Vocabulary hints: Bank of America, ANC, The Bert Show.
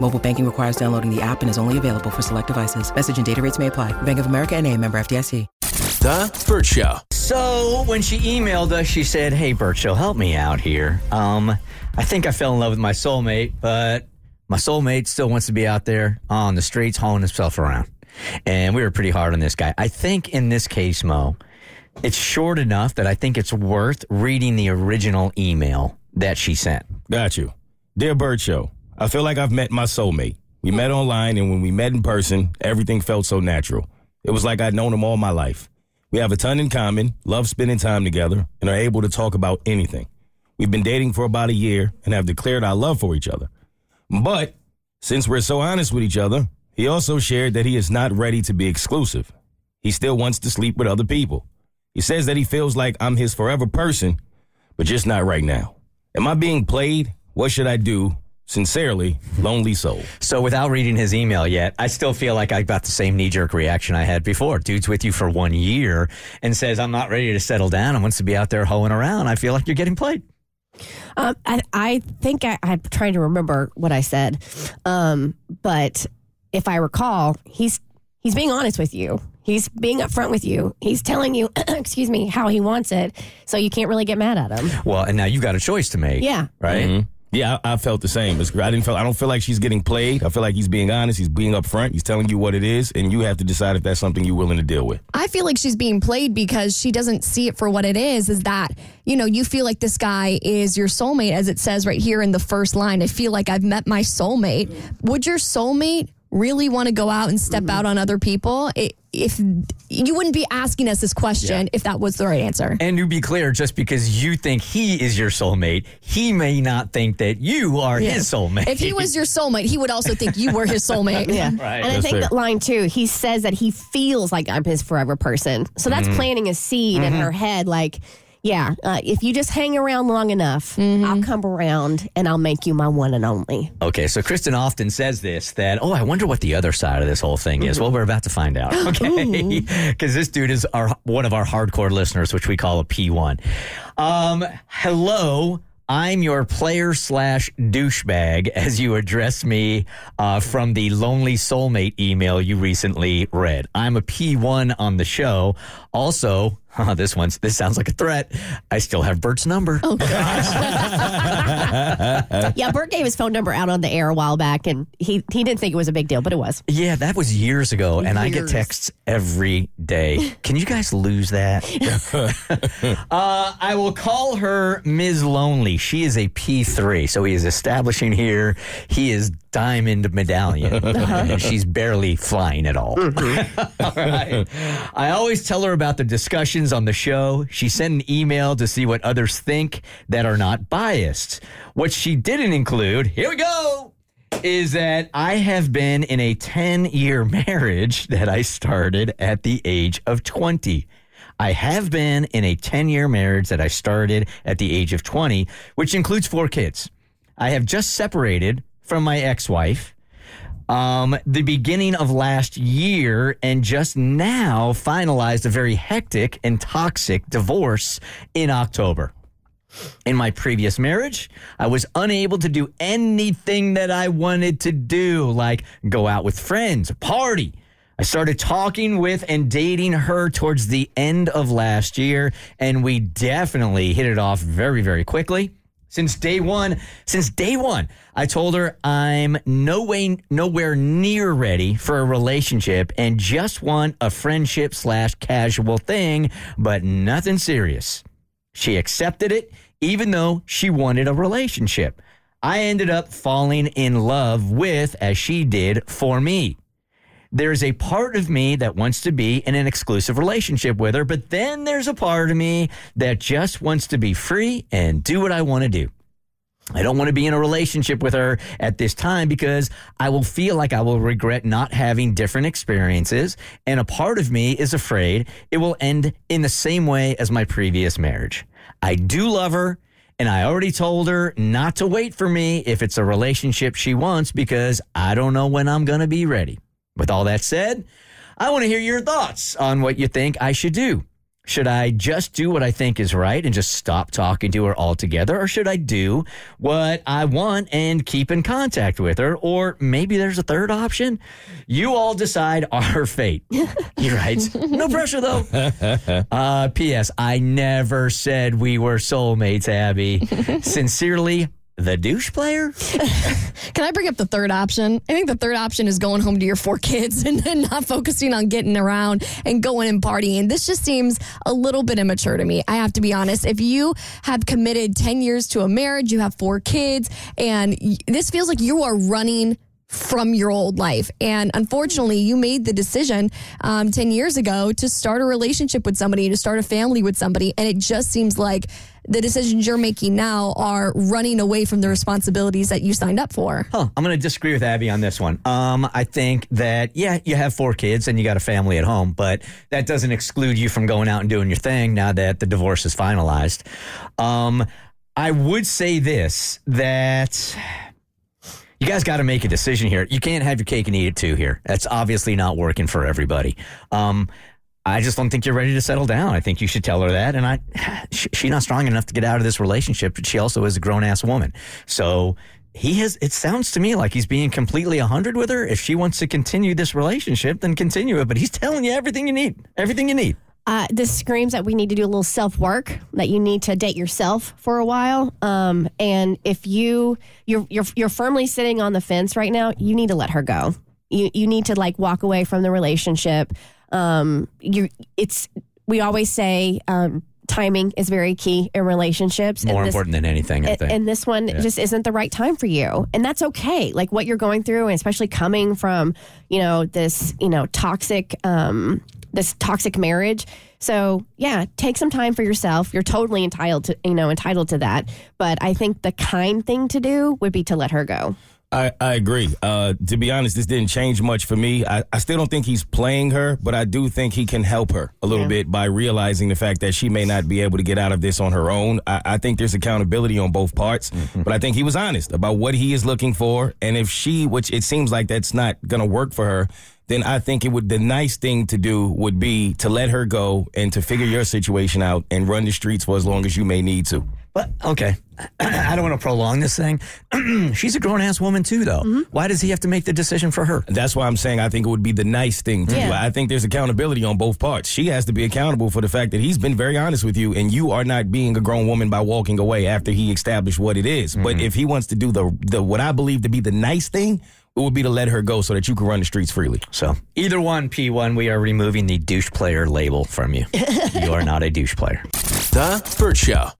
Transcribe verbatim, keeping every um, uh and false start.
Mobile banking requires downloading the app and is only available for select devices. Message and data rates may apply. Bank of America N A, member F D I C. The Bert Show. So when she emailed us, she said, "Hey, Bert Show, help me out here. Um, I think I fell in love with my soulmate, but my soulmate still wants to be out there on the streets hauling himself around." And we were pretty hard on this guy. I think in this case, Mo, it's short enough that I think it's worth reading the original email that she sent. Got you. "Dear Bert Show, I feel like I've met my soulmate. We met online, and when we met in person, everything felt so natural. It was like I'd known him all my life. We have a ton in common, love spending time together, and are able to talk about anything. We've been dating for about a year and have declared our love for each other. But since we're so honest with each other, he also shared that he is not ready to be exclusive. He still wants to sleep with other people. He says that he feels like I'm his forever person, but just not right now. Am I being played? What should I do? Sincerely, Lonely Soul." So without reading his email yet, I still feel like I got the same knee-jerk reaction I had before. Dude's with you for one year and says, "I'm not ready to settle down and wants to be out there hoeing around." I feel like you're getting played. Um, I, I think I, I'm trying to remember what I said. Um, but if I recall, he's he's being honest with you. He's being upfront with you. He's telling you, excuse me, how he wants it. So you can't really get mad at him. Well, and now you've got a choice to make. Yeah. Right? Mm-hmm. Yeah, I, I felt the same. It's, I didn't feel. I don't feel like she's getting played. I feel like he's being honest. He's being upfront. He's telling you what it is, and you have to decide if that's something you're willing to deal with. I feel like she's being played because she doesn't see it for what it is. Is that, you know, you feel like this guy is your soulmate, as it says right here in the first line. I feel like I've met my soulmate. Would your soulmate really want to go out and step mm-hmm. out on other people? It, if you wouldn't be asking us this question yeah. if that was the right answer. And to be clear, just because you think he is your soulmate, he may not think that you are yes. his soulmate. If he was your soulmate, he would also think you were his soulmate. yeah. Right. And that's I think fair. That line too, he says that he feels like I'm his forever person. So that's mm-hmm. planting a seed mm-hmm. in her head, like, yeah, uh, if you just hang around long enough, mm-hmm. I'll come around and I'll make you my one and only. Okay, so Kristen often says this, that, oh, I wonder what the other side of this whole thing mm-hmm. is. Well, we're about to find out, okay? Because this dude is our one of our hardcore listeners, which we call a P one. Um, hello, I'm your player slash douchebag, as you address me uh, from the Lonely Soulmate email you recently read. I'm a P one on the show. Also... Oh, this one's. This sounds like a threat. I still have Bert's number. Oh, gosh. Yeah, Bert gave his phone number out on the air a while back, and he, he didn't think it was a big deal, but it was. Yeah, that was years ago, years. And I get texts every day. Can you guys lose that? uh, I will call her Miz Lonely. She is a P three, so he is establishing here. He is diamond medallion. Uh-huh. And she's barely flying at all. Mm-hmm. All right. I always tell her about the discussions on the show. She sent an email to see what others think that are not biased. What she didn't include, here we go, is that I have been in a ten-year marriage that I started at the age of twenty. I have been in a ten-year marriage that I started at the age of twenty, which includes four kids. I have just separated from my ex-wife um, the beginning of last year and just now finalized a very hectic and toxic divorce in October. In my previous marriage, I was unable to do anything that I wanted to do, like go out with friends, party. I started talking with and dating her towards the end of last year, and we definitely hit it off very, very quickly. Since day one, since day one, I told her I'm no way, nowhere near ready for a relationship and just want a friendship slash casual thing, but nothing serious. She accepted it, even though she wanted a relationship. I ended up falling in love with, as she did for me. There's a part of me that wants to be in an exclusive relationship with her, but then there's a part of me that just wants to be free and do what I want to do. I don't want to be in a relationship with her at this time because I will feel like I will regret not having different experiences, and a part of me is afraid it will end in the same way as my previous marriage. I do love her, and I already told her not to wait for me if it's a relationship she wants because I don't know when I'm going to be ready. With all that said, I want to hear your thoughts on what you think I should do. Should I just do what I think is right and just stop talking to her altogether? Or should I do what I want and keep in contact with her? Or maybe there's a third option. You all decide our fate. He writes, no pressure, though. Uh, P S. I never said we were soulmates, Abby. Sincerely, the douche player? Can I bring up the third option? I think the third option is going home to your four kids and then not focusing on getting around and going and partying. This just seems a little bit immature to me. I have to be honest. If you have committed ten years to a marriage, you have four kids, and this feels like you are running from your old life. And unfortunately, you made the decision um, ten years ago to start a relationship with somebody, to start a family with somebody, and it just seems like the decisions you're making now are running away from the responsibilities that you signed up for. Huh. I'm going to disagree with Abby on this one. Um, I think that, yeah, you have four kids and you got a family at home, but that doesn't exclude you from going out and doing your thing now that the divorce is finalized. Um, I would say this, that you guys got to make a decision here. You can't have your cake and eat it too here. That's obviously not working for everybody. Um I just don't think you're ready to settle down. I think you should tell her that. And I, she, she's not strong enough to get out of this relationship, but she also is a grown-ass woman. So he has. It sounds to me like he's being completely one hundred with her. If she wants to continue this relationship, then continue it. But he's telling you everything you need, everything you need. Uh, this screams that we need to do a little self-work, that you need to date yourself for a while. Um, and if you, you're, you're, you're firmly sitting on the fence right now, you need to let her go. You, you need to, like, walk away from the relationship. Um, you, it's, we always say, um, timing is very key in relationships. More this, important than anything, I think. And this one yeah. just isn't the right time for you. And that's okay. Like, what you're going through, and especially coming from, you know, this, you know, toxic, um, this toxic marriage. So yeah, take some time for yourself. You're totally entitled to, you know, entitled to that. But I think the kind thing to do would be to let her go. I, I agree. Uh, to be honest, this didn't change much for me. I, I still don't think he's playing her, but I do think he can help her a little yeah. bit by realizing the fact that she may not be able to get out of this on her own. I, I think there's accountability on both parts, mm-hmm. but I think he was honest about what he is looking for. And if she, which it seems like that's not going to work for her, then I think it would the nice thing to do would be to let her go and to figure your situation out and run the streets for as long as you may need to. But, okay, I don't want to prolong this thing. She's a grown-ass woman, too, though. Mm-hmm. Why does he have to make the decision for her? That's why I'm saying I think it would be the nice thing to yeah. do. I think there's accountability on both parts. She has to be accountable for the fact that he's been very honest with you, and you are not being a grown woman by walking away after he established what it is. Mm-hmm. But if he wants to do the, the what I believe to be the nice thing, it would be to let her go so that you can run the streets freely. So either one, P one, we are removing the douche player label from you. You are not a douche player. The Bert Show.